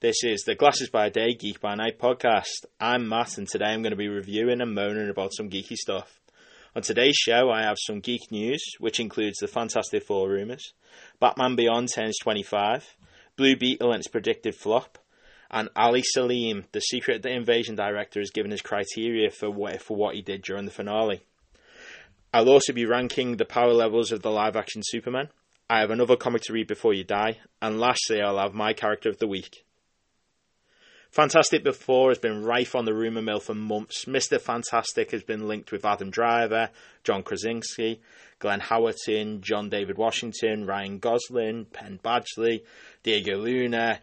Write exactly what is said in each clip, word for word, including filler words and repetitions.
This is the Glasses by Day, Geek by Night podcast. I'm Matt, and today I'm going to be reviewing and moaning about some geeky stuff. On today's show, I have some geek news, which includes the Fantastic Four rumours, Batman Beyond turns twenty-five, Blue Beetle and its predicted flop, and Ali Selim, the Secret Invasion director, has given his criteria for what, for what he did during the finale. I'll also be ranking the power levels of the live-action Superman. I have another comic to read before you die, and lastly, I'll have my character of the week. Fantastic Four has been rife on the rumour mill for months. Mister Fantastic has been linked with Adam Driver, John Krasinski, Glenn Howerton, John David Washington, Ryan Gosling, Penn Badgley, Diego Luna,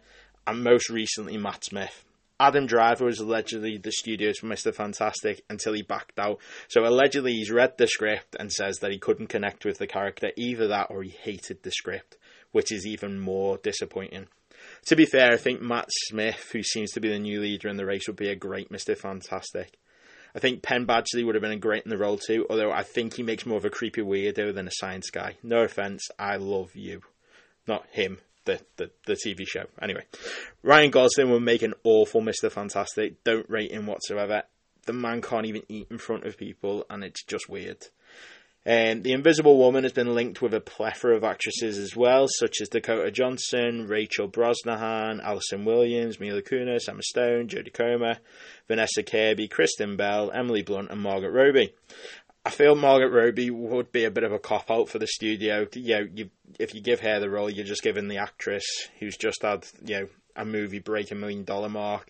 and most recently Matt Smith. Adam Driver was allegedly the studio's Mister Fantastic until he backed out. So allegedly he's read the script and says that he couldn't connect with the character, either that or he hated the script, which is even more disappointing. To be fair, I think Matt Smith, who seems to be the new leader in the race, would be a great Mister Fantastic. I think Penn Badgley would have been a great in the role too, although I think he makes more of a creepy weirdo than a science guy. No offence, I love you. Not him, the, the, the T V show. Anyway, Ryan Gosling would make an awful Mister Fantastic. Don't rate him whatsoever. The man can't even eat in front of people, and it's just weird. Um, the Invisible Woman has been linked with a plethora of actresses as well, such as Dakota Johnson, Rachel Brosnahan, Alison Williams, Mila Kunis, Emma Stone, Jodie Comer, Vanessa Kirby, Kristen Bell, Emily Blunt and Margot Robbie. I feel Margot Robbie would be a bit of a cop-out for the studio. You know, you, if you give her the role, you're just giving the actress who's just had, you know, a movie break a million dollar mark.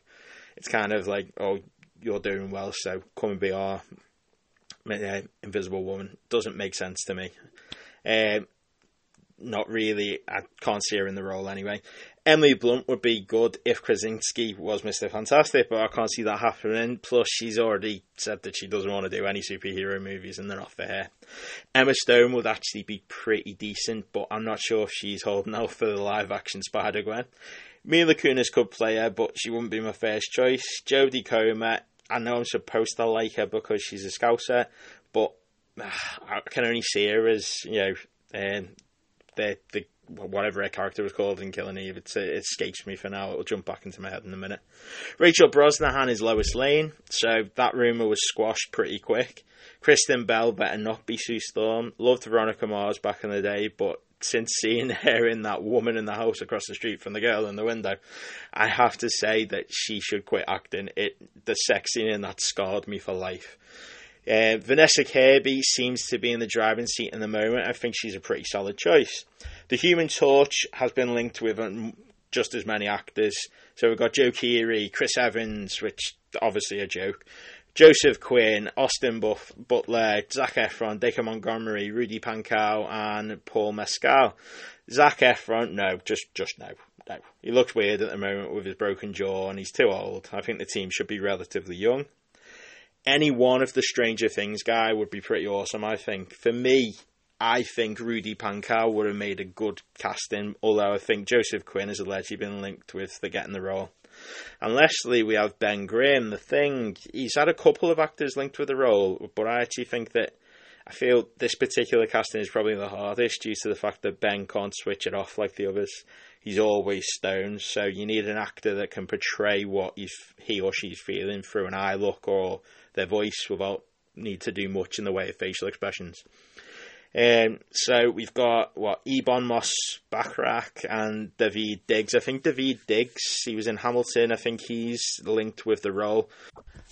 It's kind of like, oh, you're doing well, so come and be our Invisible Woman. Doesn't make sense to me. Um, not really. I can't see her in the role anyway. Emily Blunt would be good if Krasinski was Mister Fantastic, but I can't see that happening. Plus, she's already said that she doesn't want to do any superhero movies and they're not for her. Emma Stone would actually be pretty decent, but I'm not sure if she's holding out for the live-action Spider-Gwen. Mila Kunis could play her, but she wouldn't be my first choice. Jodie Comer, I know I'm supposed to like her because she's a Scouser, but uh, I can only see her as, you know, um, the, the whatever her character was called in Killing Eve. It's, it escapes me for now. It'll jump back into my head in a minute. Rachel Brosnahan is Lois Lane, so that rumour was squashed pretty quick. Kristen Bell better not be Sue Storm. Loved Veronica Mars back in the day, but since seeing her in that woman in the house across the street from the girl in the window, I have to say that she should quit acting. It the sex scene in that scarred me for life. Uh, Vanessa Kirby seems to be in the driving seat at the moment. I think she's a pretty solid choice. The Human Torch has been linked with just as many actors. So we've got Joe Keery, Chris Evans, which obviously a joke, Joseph Quinn, Austin Buff, Butler, Zac Efron, Dacre Montgomery, Rudy Pankow and Paul Mescal. Zac Efron, no, just just no, no. He looks weird at the moment with his broken jaw and he's too old. I think the team should be relatively young. Any one of the Stranger Things guy would be pretty awesome, I think. For me, I think Rudy Pankow would have made a good casting, although I think Joseph Quinn has allegedly been linked with the getting the role. And lastly, we have Ben Grimm, the Thing. He's had a couple of actors linked with the role, but I actually think that I feel this particular casting is probably the hardest due to the fact that Ben can't switch it off like the others. He's always stoned, so you need an actor that can portray what he or she's feeling through an eye look or their voice without need to do much in the way of facial expressions. Um, so we've got, what, Ebon Moss Bacharach and David Diggs. I think David Diggs, he was in Hamilton. I think he's linked with the role.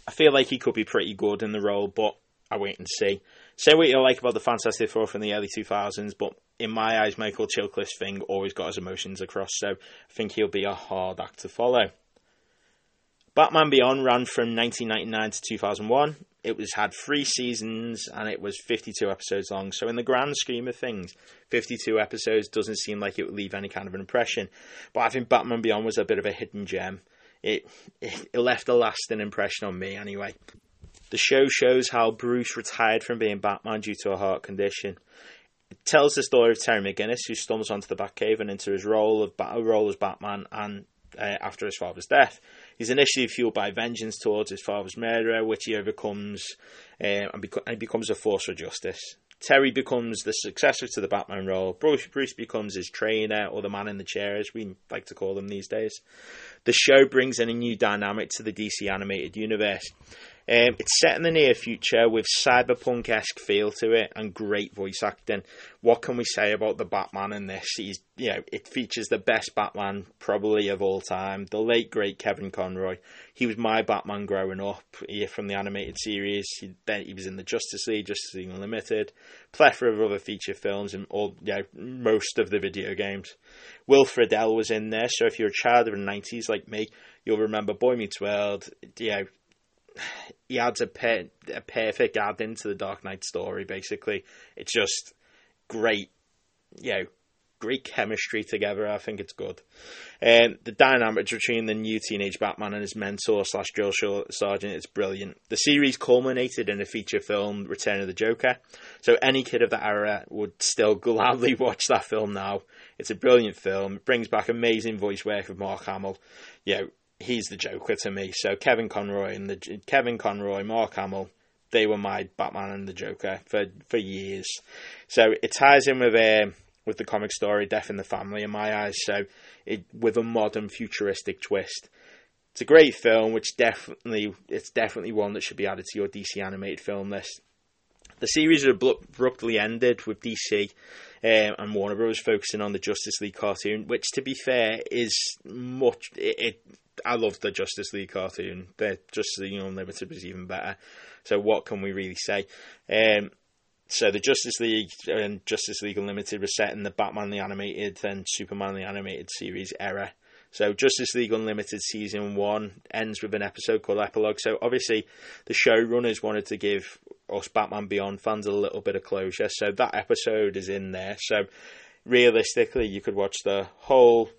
I feel like he could be pretty good in the role, but I wait and see. Say what you like about the Fantastic Four from the early two thousands, but in my eyes, Michael Chiklis' Thing always got his emotions across, so I think he'll be a hard act to follow. Batman Beyond ran from nineteen ninety-nine to two thousand one. It was had three seasons and it was fifty-two episodes long. So in the grand scheme of things, fifty-two episodes doesn't seem like it would leave any kind of an impression. But I think Batman Beyond was a bit of a hidden gem. It, it, it left a lasting impression on me anyway. The show shows how Bruce retired from being Batman due to a heart condition. It tells the story of Terry McGinnis, who stumbles onto the Batcave and into his role of role as Batman and uh, after his father's death. He's initially fueled by vengeance towards his father's murderer, which he overcomes um, and, bec- and becomes a force for justice. Terry becomes the successor to the Batman role. Bruce, Bruce becomes his trainer, or the man in the chair, as we like to call them these days. the show brings in a new dynamic to the D C animated universe. Um, it's set in the near future with cyberpunk-esque feel to it and great voice acting. What can we say about the Batman in this? He's, you know, it features the best Batman probably of all time, the late great Kevin Conroy. He was my Batman growing up here from the animated series. He, then he was in the Justice League, Justice League Unlimited, plethora of other feature films, and all, you know, most of the video games. Will Friedle was in there, so if you're a child of the nineties like me, you'll remember Boy Meets World. You know, he adds a, per- a perfect add into the Dark Knight story, basically. It's just great, you know, great chemistry together. I think it's good. Um, the dynamic between the new teenage Batman and his mentor slash drill sergeant is brilliant. The series culminated in a feature film, Return of the Joker, so any kid of that era would still gladly watch that film now. It's a brilliant film. It brings back amazing voice work of Mark Hamill. You know, he's the Joker to me. So Kevin Conroy and the Kevin Conroy, Mark Hamill, they were my Batman and the Joker for, for years. So it ties in with um, with the comic story Death in the Family in my eyes. So it with a modern futuristic twist. It's a great film, which definitely it's definitely one that should be added to your D C animated film list. The series abruptly ended with D C um, and Warner Bros. Focusing on the Justice League cartoon, which, to be fair, is much. It, it, I loved the Justice League cartoon. The Justice League Unlimited was even better. So what can we really say? Um, so the Justice League and Justice League Unlimited were set in the Batman the Animated and Superman the Animated series era. So Justice League Unlimited Season one ends with an episode called Epilogue. So obviously the showrunners wanted to give us Batman Beyond fans a little bit of closure. So that episode is in there. So realistically, you could watch the whole...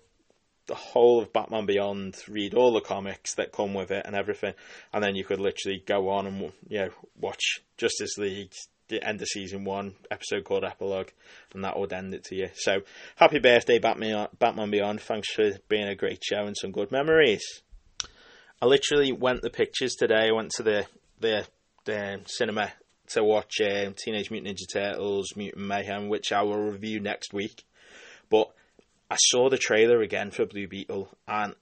the whole of Batman Beyond, read all the comics that come with it and everything, and then you could literally go on and, you know, watch Justice League, the end of season one, episode called Epilogue, and that would end it to you. So, happy birthday, Batman, Batman Beyond. Thanks for being a great show and some good memories. I literally went to the pictures today. I went to the, the, the cinema to watch um, Teenage Mutant Ninja Turtles, Mutant Mayhem, which I will review next week, but I saw the trailer again for Blue Beetle, and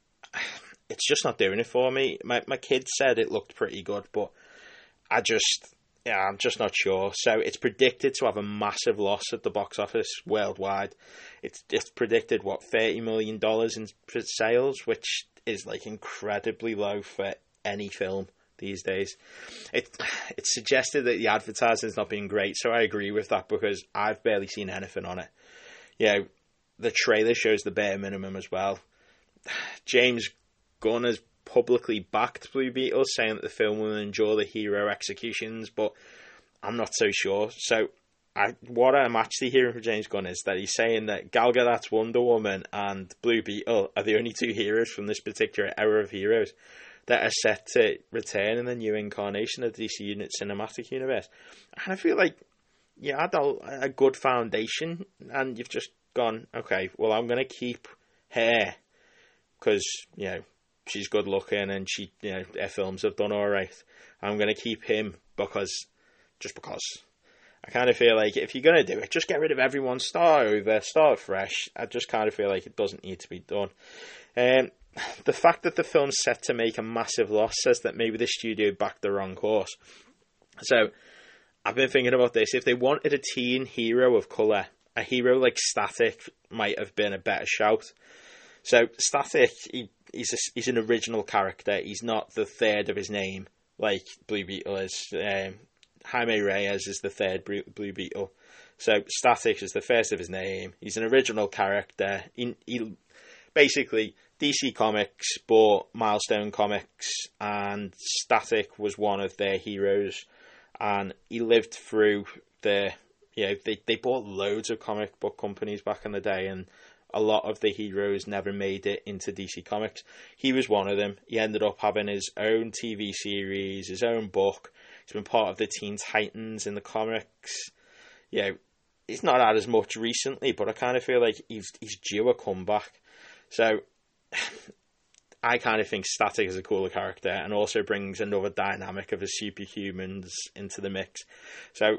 it's just not doing it for me. My my kids said it looked pretty good, but I just, yeah, I'm just not sure. So it's predicted to have a massive loss at the box office worldwide. It's it's predicted, what, thirty million dollars in sales, which is like incredibly low for any film these days. It it's suggested that the advertising's not been great, so I agree with that because I've barely seen anything on it. You know, the trailer shows the bare minimum as well. James Gunn has publicly backed Blue Beetle, saying that the film will endure the hero executions, but I'm not so sure. So I, what I'm actually hearing from James Gunn is that he's saying that Gal Gadot's Wonder Woman and Blue Beetle are the only two heroes from this particular era of heroes that are set to return in the new incarnation of the D C Unit Cinematic Universe. And I feel like you had a, a good foundation, and you've just gone, okay, well, I'm going to keep her because, you know, she's good looking and she, you know, her films have done all right. I'm going to keep him because, just because. I kind of feel like if you're going to do it, just get rid of everyone, start over, start fresh. I just kind of feel like it doesn't need to be done. Um, the fact that the film's set to make a massive loss says that maybe the studio backed the wrong horse. So, I've been thinking about this. If they wanted a teen hero of colour, a hero like Static might have been a better shout. So Static, he, he's a, he's an original character. He's not the third of his name like Blue Beetle is. Um, Jaime Reyes is the third Blue Beetle. So Static is the first of his name. He's an original character. He, he basically D C Comics bought Milestone Comics, and Static was one of their heroes, and he lived through the. You know, they, they bought loads of comic book companies back in the day, and a lot of the heroes never made it into D C Comics. He was one of them. He ended up having his own T V series, his own book. He's been part of the Teen Titans in the comics. You know, he's not had as much recently, but I kind of feel like he's, he's due a comeback. So I kind of think Static is a cooler character and also brings another dynamic of his superhumans into the mix. So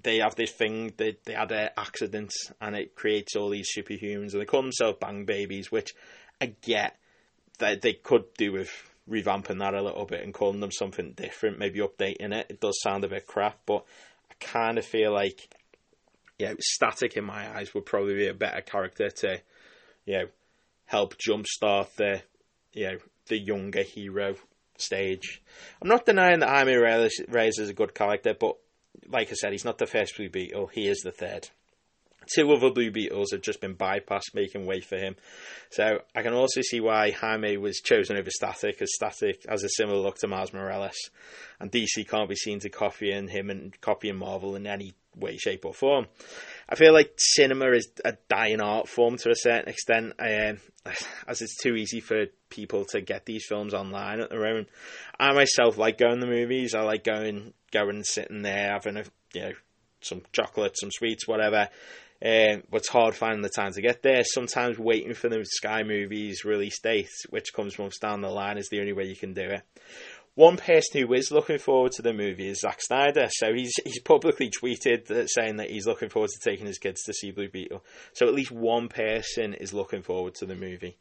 they have this thing, they, they had an accident, and it creates all these superhumans, and they call themselves Bang Babies, which I get. they, they could do with revamping that a little bit and calling them something different, maybe updating it. It does sound a bit crap, but I kind of feel like, yeah, Static in my eyes would probably be a better character to, you know, help jumpstart the, you know, the younger hero stage. I'm not denying that Jaime Reyes is a good character, but like I said, he's not the first Blue Beetle. He is the third. Two other Blue Beetles have just been bypassed, making way for him. So I can also see why Jaime was chosen over Static, as Static has a similar look to Miles Morales, and D C can't be seen to copying him and copying Marvel in any way, shape or form. I feel like cinema is a dying art form to a certain extent, um, as it's too easy for people to get these films online at the moment. I myself like going to the movies. I like going, going and sitting there, having a, you know, some chocolate, some sweets, whatever. Um, but it's hard finding the time to get there. Sometimes waiting for the Sky Movies release date, which comes months down the line, is the only way you can do it. One person who is looking forward to the movie is Zack Snyder. So he's he's publicly tweeted that, saying that he's looking forward to taking his kids to see Blue Beetle. So at least one person is looking forward to the movie.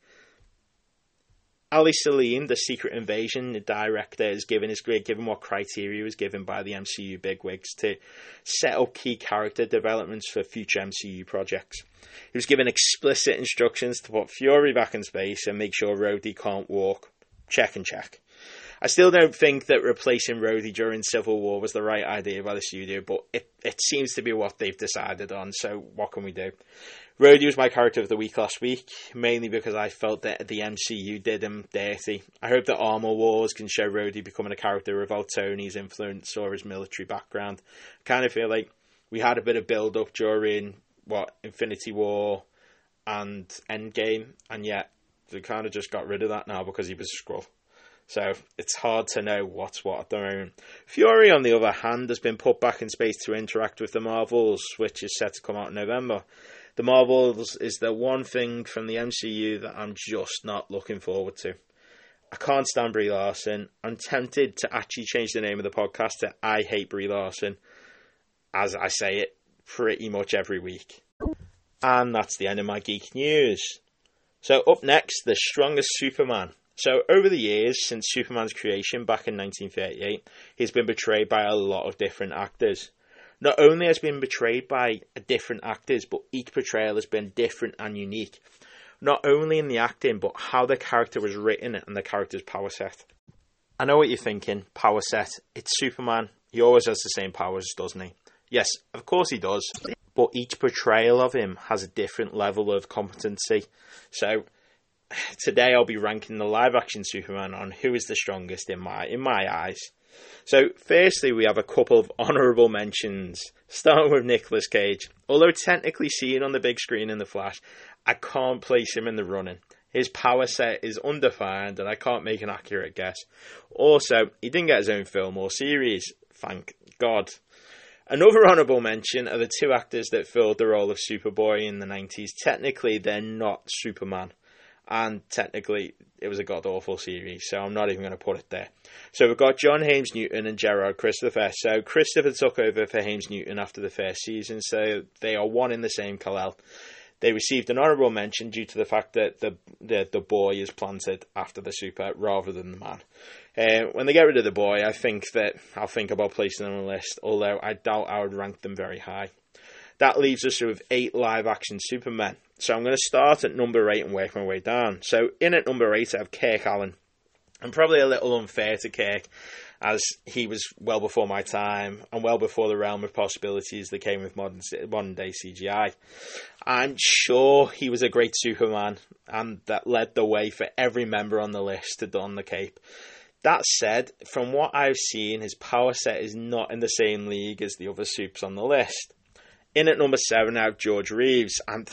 Ali Selim, the Secret Invasion, the director, is given his grade, given what criteria was given by the M C U bigwigs to set up key character developments for future M C U projects. He was given explicit instructions to put Fury back in space and make sure Rhodey can't walk. Check and check. I still don't think that replacing Rhodey during Civil War was the right idea by the studio, but it, it seems to be what they've decided on, so what can we do? Rhodey was my character of the week last week, mainly because I felt that the M C U did him dirty. I hope that Armor Wars can show Rhodey becoming a character without Tony's influence or his military background. I kind of feel like we had a bit of build-up during, what, Infinity War and Endgame, and yet they kind of just got rid of that now because he was a Skrull. So it's hard to know what's what at the moment. Fury, on the other hand, has been put back in space to interact with the Marvels, which is set to come out in November. The Marvels is the one thing from the M C U that I'm just not looking forward to. I can't stand Brie Larson. I'm tempted to actually change the name of the podcast to I Hate Brie Larson, as I say it pretty much every week. And that's the end of my geek news. So up next, the strongest Superman. So, over the years, since Superman's creation back in nineteen thirty-eight, he's been betrayed by a lot of different actors. Not only has he been betrayed by different actors, but each portrayal has been different and unique. Not only in the acting, but how the character was written and the character's power set. I know what you're thinking, power set. It's Superman. He always has the same powers, doesn't he? Yes, of course he does. But each portrayal of him has a different level of competency. So today I'll be ranking the live-action Superman on who is the strongest in my in my eyes. So, firstly, we have a couple of honourable mentions, starting with Nicolas Cage. Although technically seen on the big screen in The Flash, I can't place him in the running. His power set is undefined, and I can't make an accurate guess. Also, he didn't get his own film or series, thank God. Another honourable mention are the two actors that filled the role of Superboy in the nineties. Technically, they're not Superman. And technically, it was a god-awful series, so I'm not even going to put it there. So we've got John Haymes Newton and Gerard Christopher. So Christopher took over for Haymes Newton after the first season, so they are one in the same Kal-El. They received an honourable mention due to the fact that the, the the boy is planted after the super rather than the man. Uh, when they get rid of the boy, I think that I'll think about placing them on a list, although I doubt I would rank them very high. That leaves us with eight live-action Supermen. So I'm going to start at number eight and work my way down. So in at number eight, I have Kirk Allen. I'm probably a little unfair to Kirk, as he was well before my time and well before the realm of possibilities that came with modern modern-day C G I. I'm sure he was a great Superman, and that led the way for every member on the list to don the cape. That said, from what I've seen, his power set is not in the same league as the other Supes on the list. In at number seven, I have George Reeves, and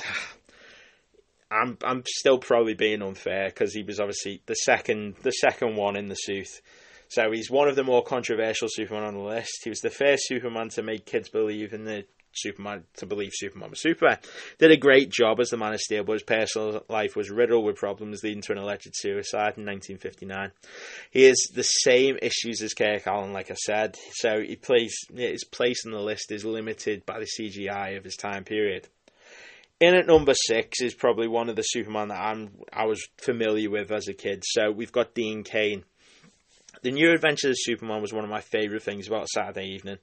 I'm I'm still probably being unfair because he was obviously the second the second one in the suit. So he's one of the more controversial Superman on the list. He was the first Superman to make kids believe in the Superman to believe Superman was super. Did a great job as the Man of Steel, but his personal life was riddled with problems leading to an alleged suicide in nineteen fifty-nine. He has the same issues as Kirk Allen, like I said, so he plays, his place on the list is limited by the C G I of his time period. In at number six is probably one of the Superman that I'm, I was familiar with as a kid. So we've got Dean Cain. The New Adventures of Superman was one of my favourite things about Saturday evening.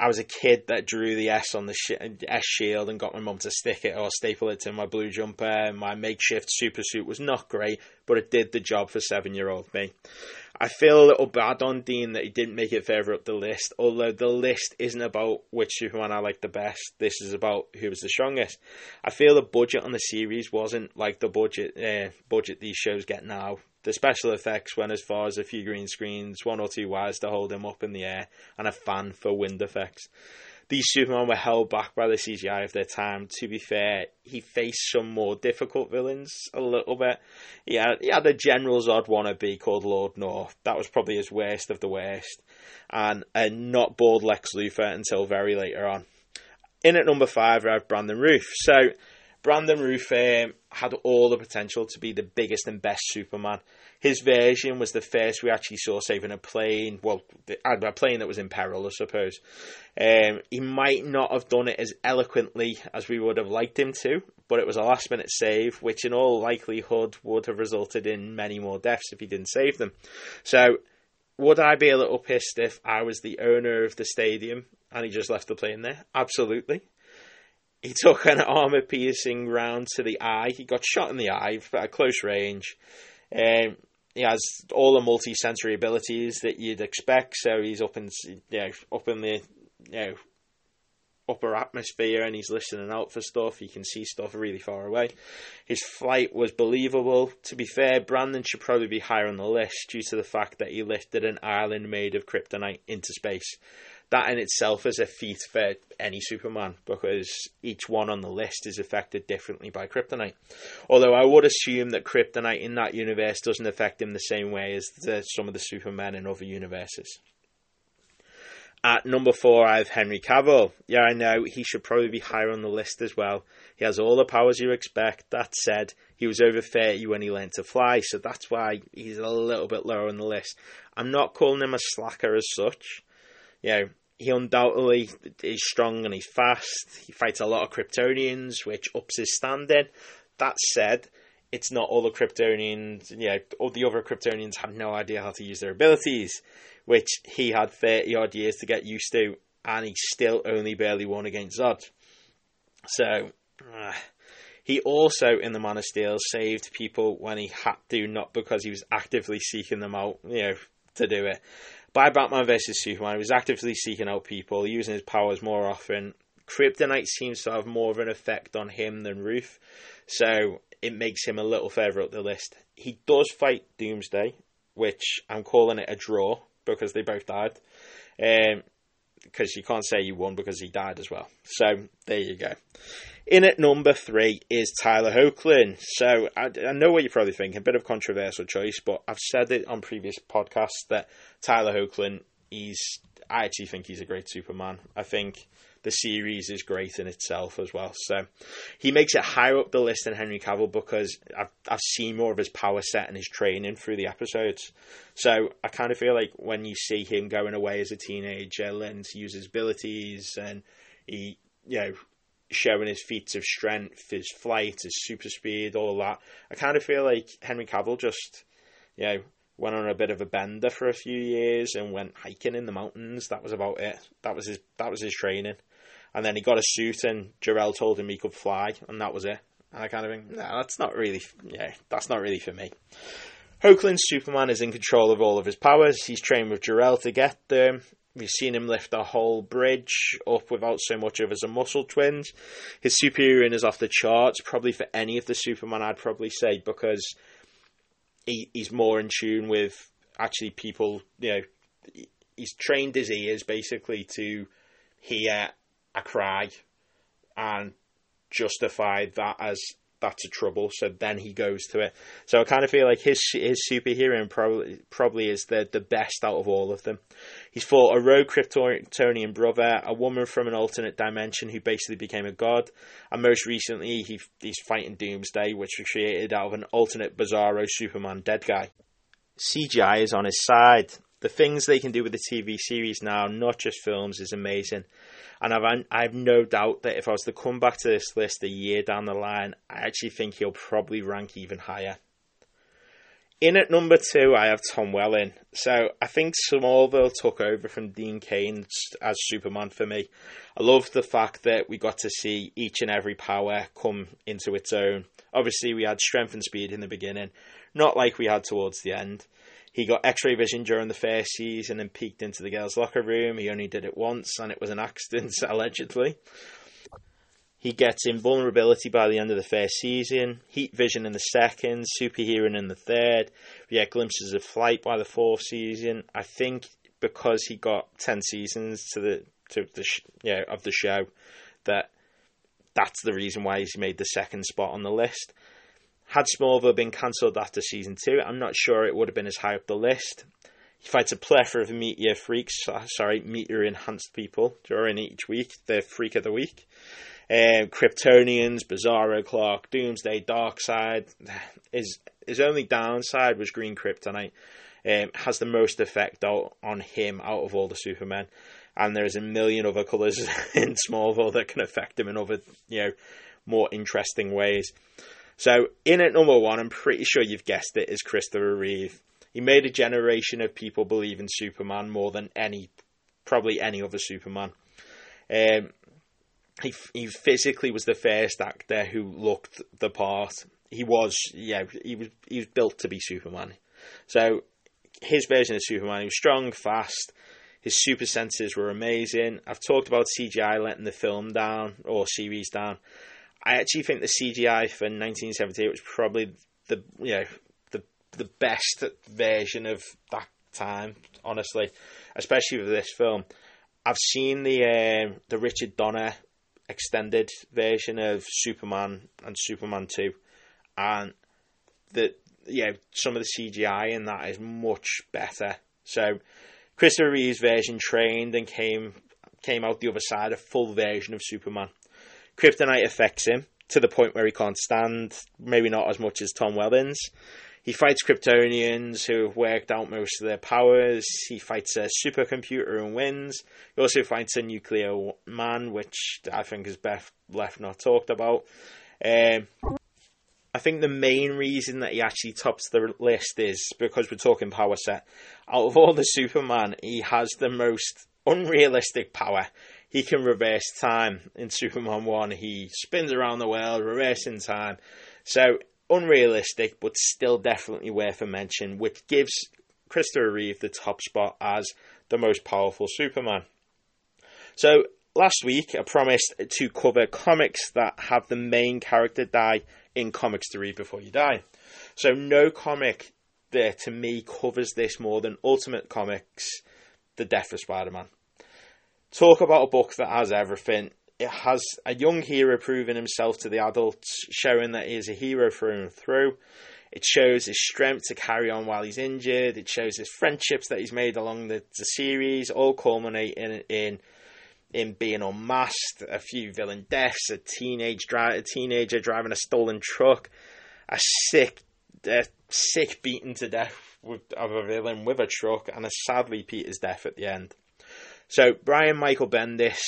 I was a kid that drew the S on the sh- S shield and got my mum to stick it or staple it to my blue jumper. And my makeshift super suit was not great, but it did the job for seven-year-old me. I feel a little bad on Dean that he didn't make it further up the list, although the list isn't about which Superman I like the best. This is about who was the strongest. I feel the budget on the series wasn't like the budget uh, budget these shows get now. The special effects went as far as a few green screens, one or two wires to hold him up in the air, and a fan for wind effects. These Superman were held back by the C G I of their time. To be fair, he faced some more difficult villains a little bit. Yeah, he, he had a General Zod wannabe called Lord North. That was probably his worst of the worst. And a not bald Lex Luthor until very later on. In at number five, I have Brandon Routh. So, Brandon Routh um, had all the potential to be the biggest and best Superman. His version was the first we actually saw saving a plane. Well, a plane that was in peril, I suppose. Um, he might not have done it as eloquently as we would have liked him to, but it was a last-minute save, which in all likelihood would have resulted in many more deaths if he didn't save them. So, would I be a little pissed if I was the owner of the stadium and he just left the plane there? Absolutely. He took an armour-piercing round to the eye. He got shot in the eye at close range. Um, he has all the multi-sensory abilities that you'd expect. So he's up in, you know, up in the, you know, upper atmosphere, and he's listening out for stuff. He can see stuff really far away. His flight was believable. To be fair, Brandon should probably be higher on the list due to the fact that he lifted an island made of kryptonite into space. That in itself is a feat for any Superman, because each one on the list is affected differently by kryptonite. Although I would assume that kryptonite in that universe doesn't affect him the same way as the, some of the Supermen in other universes. At number four, I have Henry Cavill. Yeah, I know, he should probably be higher on the list as well. He has all the powers you expect. That said, he was over thirty when he learned to fly, so that's why he's a little bit lower on the list. I'm not calling him a slacker as such. You know, he undoubtedly is strong and he's fast. He fights a lot of Kryptonians, which ups his standing. That said, it's not all the Kryptonians, you know, all the other Kryptonians have no idea how to use their abilities, which he had thirty-odd years to get used to, and he still only barely won against Zod. So, uh, he also, in The Man of Steel, saved people when he had to, not because he was actively seeking them out, you know, to do it. By Batman versus Superman, he was actively seeking out people, using his powers more often. Kryptonite seems to have more of an effect on him than Ruth, so it makes him a little further up the list. He does fight Doomsday, which I'm calling it a draw, because they both died. Um, because you can't say he won, because he died as well. So, there you go. In at number three is Tyler Hoechlin. So, I, I know what you're probably thinking, a bit of a controversial choice, but I've said it on previous podcasts that Tyler Hoechlin, he's, I actually think he's a great Superman. I think the series is great in itself as well. So, he makes it higher up the list than Henry Cavill because I've, I've seen more of his power set and his training through the episodes. So, I kind of feel like when you see him going away as a teenager, learning to use his abilities, and he, you know, showing his feats of strength, his flight, his super speed, all that. I kind of feel like Henry Cavill just, you know, went on a bit of a bender for a few years and went hiking in the mountains. That was about it. That was his that was his training. And then he got a suit and Jarrell told him he could fly, and that was it. And I kind of think, no, that's not really, yeah, that's not really for me. Hoechlin's Superman is in control of all of his powers. He's trained with Jarrell to get them. We've seen him lift a whole bridge up without so much of as a muscle twinge. His superior is off the charts, probably for any of the Superman, I'd probably say, because he, he's more in tune with actually people, you know, he's trained his ears basically to hear a cry and justify that as that's a trouble, so then he goes to it. So I kind of feel like his his superhero probably probably is the, the best out of all of them. He's fought a rogue Kryptonian brother, a woman from an alternate dimension who basically became a god, and most recently he, he's fighting Doomsday, which was created out of an alternate Bizarro Superman dead guy. C G I is on his side. the things they can do with the T V series now, not just films, is amazing. And I've I've no doubt that if I was to come back to this list a year down the line, I actually think he'll probably rank even higher. In at number two, I have Tom Welling. So I think Smallville took over from Dean Cain as Superman for me. I love the fact that we got to see each and every power come into its own. Obviously, we had strength and speed in the beginning, not like we had towards the end. He got X-ray vision during the first season and peeked into the girls' locker room. He only did it once, and it was an accident, allegedly. He gets invulnerability by the end of the first season, heat vision in the second, superhearing in the third. We get glimpses of flight by the fourth season. I think because he got ten seasons to the to the sh- yeah of the show, that that's the reason why he's made the second spot on the list. Had Smallville been cancelled after season two, I'm not sure it would have been as high up the list. He fights a plethora of meteor freaks, sorry, meteor-enhanced people during each week, the Freak of the Week. Um, Kryptonians, Bizarro Clark, Doomsday, Darkseid. His, his only downside was Green Kryptonite. Um, has the most effect out, on him out of all the Supermen. And there's a million other colours in Smallville that can affect him in other, you know, more interesting ways. So, in at number one, I'm pretty sure you've guessed it, is Christopher Reeve. He made a generation of people believe in Superman more than any, probably any other Superman. Um, he he physically was the first actor who looked the part. He was, yeah, he was he was built to be Superman. So, his version of Superman, he was strong, fast. His super senses were amazing. I've talked about C G I letting the film down, or series down. I actually think the C G I for nineteen seventy-eight was probably the you know the the best version of that time, honestly, especially with this film. I've seen the um, the Richard Donner extended version of Superman and Superman two, and the yeah some of the C G I in that is much better. So Christopher Reeve's version trained and came came out the other side a full version of Superman. Kryptonite affects him to the point where he can't stand, maybe not as much as Tom Welling's. He fights Kryptonians who have worked out most of their powers. He fights a supercomputer and wins. He also fights a nuclear man, which I think is best left not talked about. Um, I think the main reason that he actually tops the list is because we're talking power set. Out of all the Superman, he has the most unrealistic power. He can reverse time. In Superman one, he spins around the world, reversing time. So, unrealistic, but still definitely worth a mention, which gives Christopher Reeve the top spot as the most powerful Superman. So, last week, I promised to cover comics that have the main character die in Comics to Read Before You Die. So, no comic there, to me, covers this more than Ultimate Comics, The Death of Spider-Man. Talk about a book that has everything. It has a young hero proving himself to the adults, showing that he is a hero through and through. It shows his strength to carry on while he's injured. It shows his friendships that he's made along the, the series, all culminating in in being unmasked, a few villain deaths, a teenage dri- a teenager driving a stolen truck, a sick, uh, sick beaten to death with, of a villain with a truck, and a sadly Peter's death at the end. So, Brian Michael Bendis,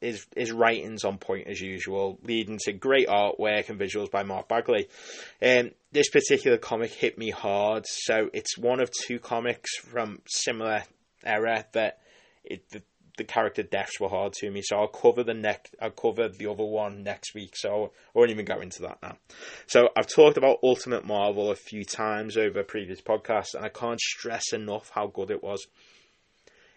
his, his writing's on point as usual, leading to great artwork and visuals by Mark Bagley. Um, this particular comic hit me hard, so it's one of two comics from similar era that it, the, the character deaths were hard to me, so I'll cover the next, I'll cover the other one next week, so I won't even go into that now. So, I've talked about Ultimate Marvel a few times over previous podcasts, and I can't stress enough how good it was.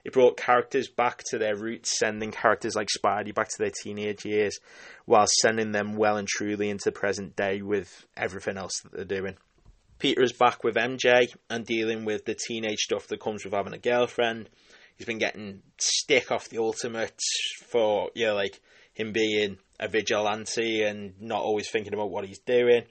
It brought characters back to their roots, sending characters like Spidey back to their teenage years, while sending them well and truly into present day with everything else that they're doing. Peter is back with M J and dealing with the teenage stuff that comes with having a girlfriend. He's been getting stick off the Ultimates for, you know, like him being a vigilante and not always thinking about what he's doing.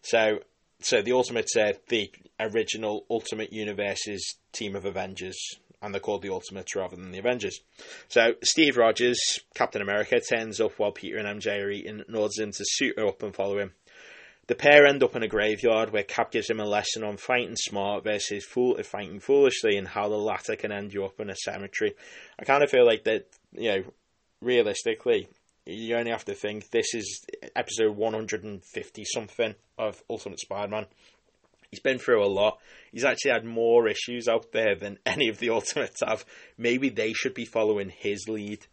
So, so the Ultimates are the original Ultimate Universe's team of Avengers. And they're called the Ultimates rather than the Avengers. So, Steve Rogers, Captain America, turns up while Peter and M J are eating and orders him to suit up and follow him. The pair end up in a graveyard where Cap gives him a lesson on fighting smart versus fool- fighting foolishly, and how the latter can end you up in a cemetery. I kind of feel like that, you know, realistically, you only have to think this is episode one hundred fifty something of Ultimate Spider-Man. He's been through a lot. He's actually had more issues out there than any of the Ultimates have. Maybe they should be following his lead.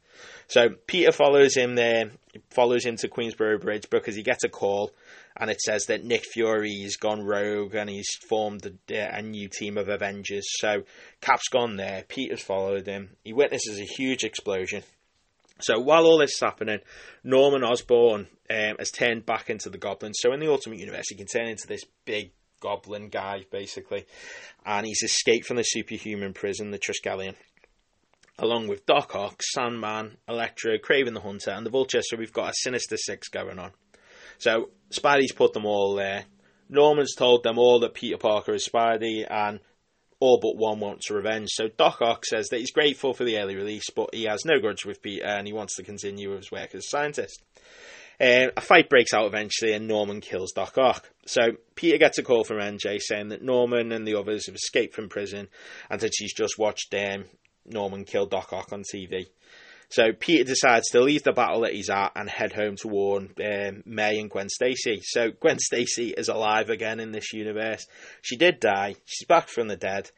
So Peter follows him there, follows him to Queensborough Bridge, because he gets a call and it says that Nick Fury's gone rogue and he's formed a, a new team of Avengers. So Cap's gone there, Peter's followed him, he witnesses a huge explosion. So while all this is happening, Norman Osborn um, has turned back into the Goblin. So in the Ultimate Universe, he can turn into this big Goblin guy, basically, and he's escaped from the superhuman prison, the Triskelion, along with Doc Ock, Sandman, Electro, Kraven the Hunter, and the Vulture. So we've got a Sinister Six going on. So Spidey's put them all there. Norman's told them all that Peter Parker is Spidey, and all but one wants revenge. So Doc Ock says that he's grateful for the early release, but he has no grudge with Peter, and he wants to continue his work as a scientist. Uh, a fight breaks out eventually, and Norman kills Doc Ock. So Peter gets a call from M J saying that Norman and the others have escaped from prison, and that she's just watched um, Norman kill Doc Ock on T V. So Peter decides to leave the battle that he's at and head home to warn um, May and Gwen Stacy. So Gwen Stacy is alive again in this universe. She did die. She's back from the dead.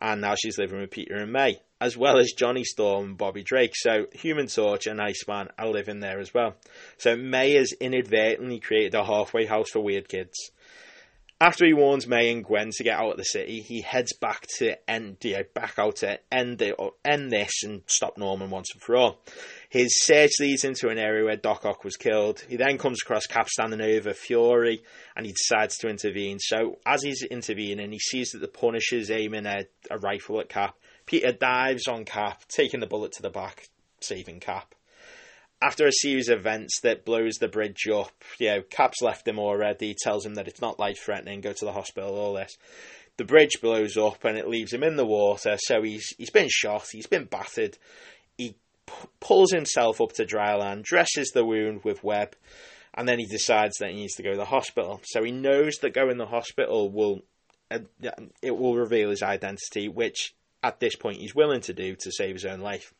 And now she's living with Peter and May, as well as Johnny Storm and Bobby Drake. So Human Torch and Iceman are living there as well. So May has inadvertently created a halfway house for weird kids. After he warns May and Gwen to get out of the city, he heads back to end, you know, back out to end it, or end this and stop Norman once and for all. His search leads into an area where Doc Ock was killed. He then comes across Cap standing over Fury, and he decides to intervene. So as he's intervening, he sees that the Punisher's aiming a, a rifle at Cap. Peter dives on Cap, taking the bullet to the back, saving Cap. After a series of events that blows the bridge up, you know, Cap's left him already, tells him that it's not life-threatening, go to the hospital, all this. The bridge blows up and it leaves him in the water, so he's he's been shot, he's been battered. He p- pulls himself up to dry land, dresses the wound with web, and then he decides that he needs to go to the hospital. So he knows that going to the hospital will, uh, it will reveal his identity, which at this point he's willing to do to save his own life.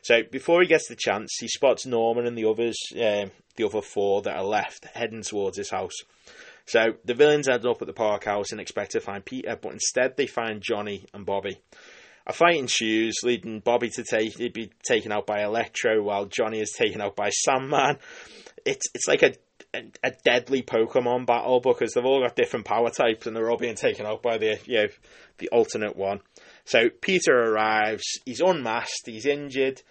So before he gets the chance, he spots Norman and the others, um, the other four that are left, heading towards his house. So the villains end up at the park house and expect to find Peter, but instead they find Johnny and Bobby. A fight ensues, leading Bobby to take, he'd be taken out by Electro, while Johnny is taken out by Sandman. It's it's like a, a, a deadly Pokemon battle, because they've all got different power types and they're all being taken out by the you know, the alternate one. So Peter arrives, he's unmasked, he's injured.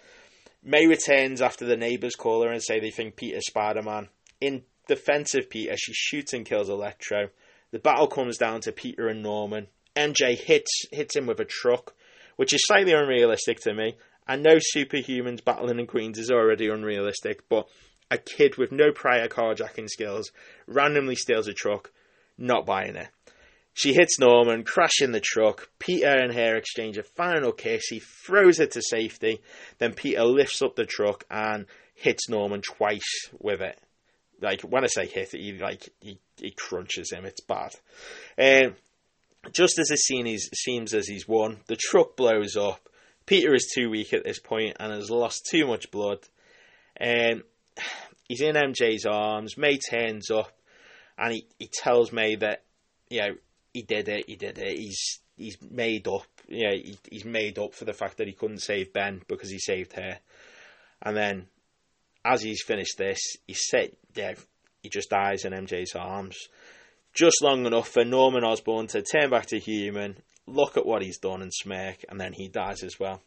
May returns after the neighbours call her and say they think Peter's Spider-Man. In defence of Peter, she shoots and kills Electro. The battle comes down to Peter and Norman. M J hits hits him with a truck, which is slightly unrealistic to me. I know superhumans battling in Queens is already unrealistic, but a kid with no prior carjacking skills randomly steals a truck, not buying it. She hits Norman, crashing the truck. Peter and her exchange a final kiss. He throws her to safety. Then Peter lifts up the truck and hits Norman twice with it. Like, when I say hit, he like he, he crunches him. It's bad. Um, just as the scene is, seems as he's won, the truck blows up. Peter is too weak at this point and has lost too much blood. Um, he's in M J's arms. May turns up and he, he tells May that, you know, He did it, he did it, he's he's made up, you know, he, he's made up for the fact that he couldn't save Ben because he saved her. And then, as he's finished this, he set, yeah, he just dies in M J's arms. Just long enough for Norman Osborn to turn back to human, look at what he's done and smirk, and then he dies as well.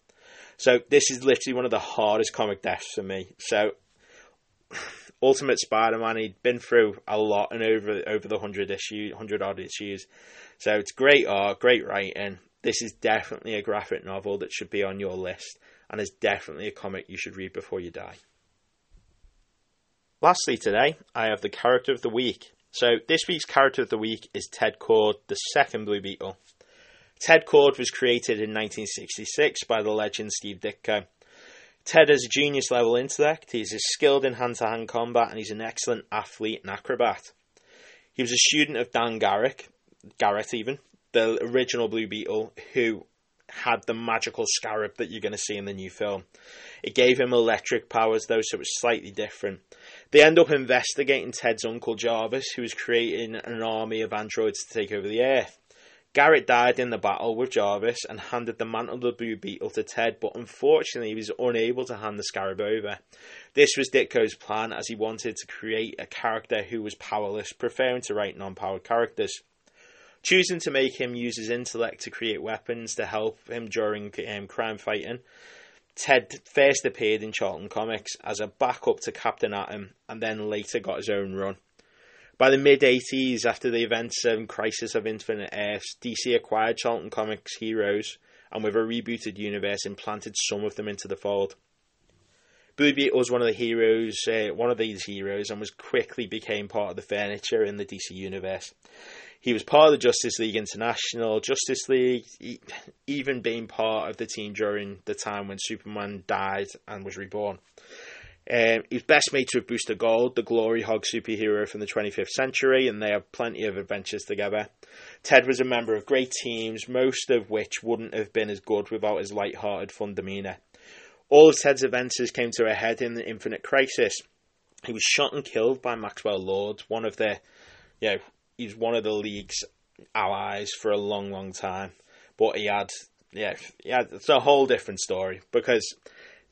So this is literally one of the hardest comic deaths for me. So Ultimate Spider-Man, he'd been through a lot and over over the hundred issues, hundred odd issues. So it's great art, great writing. This is definitely a graphic novel that should be on your list, and is definitely a comic you should read before you die. Lastly today, I have the character of the week. So this week's character of the week is Ted Kord, the second Blue Beetle. Ted Kord was created in nineteen sixty-six by the legend Steve Ditko. Ted has a genius level intellect, he's skilled in hand-to-hand combat, and he's an excellent athlete and acrobat. He was a student of Dan Garrick, Garrett even, the original Blue Beetle, who had the magical scarab that you're going to see in the new film. It gave him electric powers though, so it was slightly different. They end up investigating Ted's uncle Jarvis, who is creating an army of androids to take over the Earth. Garrett died in the battle with Jarvis and handed the mantle of the Blue Beetle to Ted, but unfortunately he was unable to hand the scarab over. This was Ditko's plan, as he wanted to create a character who was powerless, preferring to write non-powered characters. Choosing to make him use his intellect to create weapons to help him during um, crime fighting, Ted first appeared in Charlton Comics as a backup to Captain Atom, and then later got his own run. By the mid-eighties, after the events of Crisis of Infinite Earths, D C acquired Charlton Comics' heroes, and with a rebooted universe, implanted some of them into the fold. Blue Beetle was one of the heroes, uh, one of these heroes, and was quickly became part of the furniture in the D C universe. He was part of the Justice League International, Justice League, even being part of the team during the time when Superman died and was reborn. Um, he was best mates with Booster Gold, the glory hog superhero from the twenty-fifth century, and they have plenty of adventures together. Ted was a member of great teams, most of which wouldn't have been as good without his light-hearted, fun demeanour. All of Ted's adventures came to a head in the Infinite Crisis. He was shot and killed by Maxwell Lord, one of the, you know, he was one of the League's allies for a long, long time. But he had, yeah, he had, it's a whole different story, because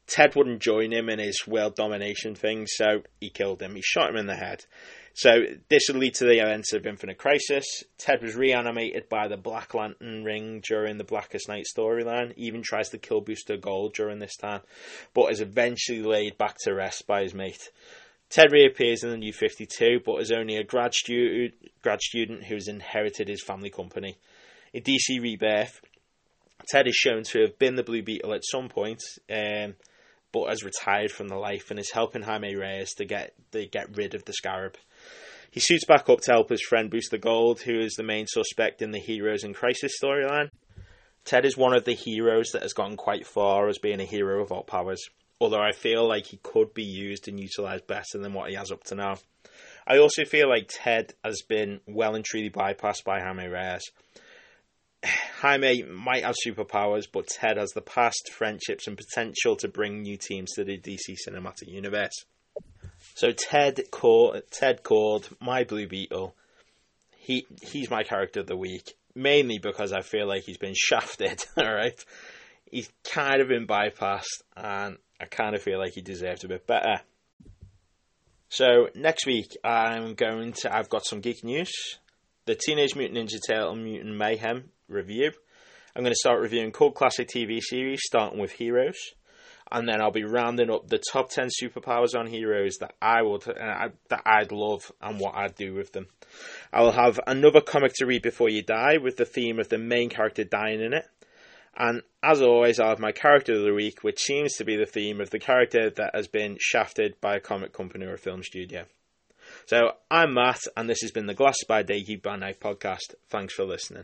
Ted wouldn't join him in his world domination thing, so he killed him. He shot him in the head. So this would lead to the events of Infinite Crisis. Ted was reanimated by the Black Lantern ring during the Blackest Night storyline. He even tries to kill Booster Gold during this time, but is eventually laid back to rest by his mate. Ted reappears in the New fifty-two, but is only a grad student, grad student who has inherited his family company. In D C Rebirth, Ted is shown to have been the Blue Beetle at some point, um, but has retired from the life and is helping Jaime Reyes to get to get rid of the scarab. He suits back up to help his friend Booster Gold, who is the main suspect in the Heroes in Crisis storyline. Ted is one of the heroes that has gotten quite far as being a hero of all powers, although I feel like he could be used and utilised better than what he has up to now. I also feel like Ted has been well and truly bypassed by Jaime Reyes. Jaime might have superpowers, but Ted has the past, friendships and potential to bring new teams to the D C cinematic universe. So Ted call, Ted called my Blue Beetle. He he's my character of the week, mainly because I feel like he's been shafted, all right? He's kind of been bypassed, and I kind of feel like he deserved a bit better. So next week I'm going to I've got some geek news. The Teenage Mutant Ninja Turtle Mutant Mayhem review. I'm going to start reviewing cult classic T V series, starting with Heroes, and then I'll be rounding up the top ten superpowers on Heroes that I would uh, that I'd love and what I'd do with them. I will have another comic to read before you die, with the theme of the main character dying in it, and as always I'll have my character of the week, which seems to be the theme of the character that has been shafted by a comic company or a film studio. So I'm Matt, and this has been the Glasses by Day, Geek by Night podcast. Thanks for listening.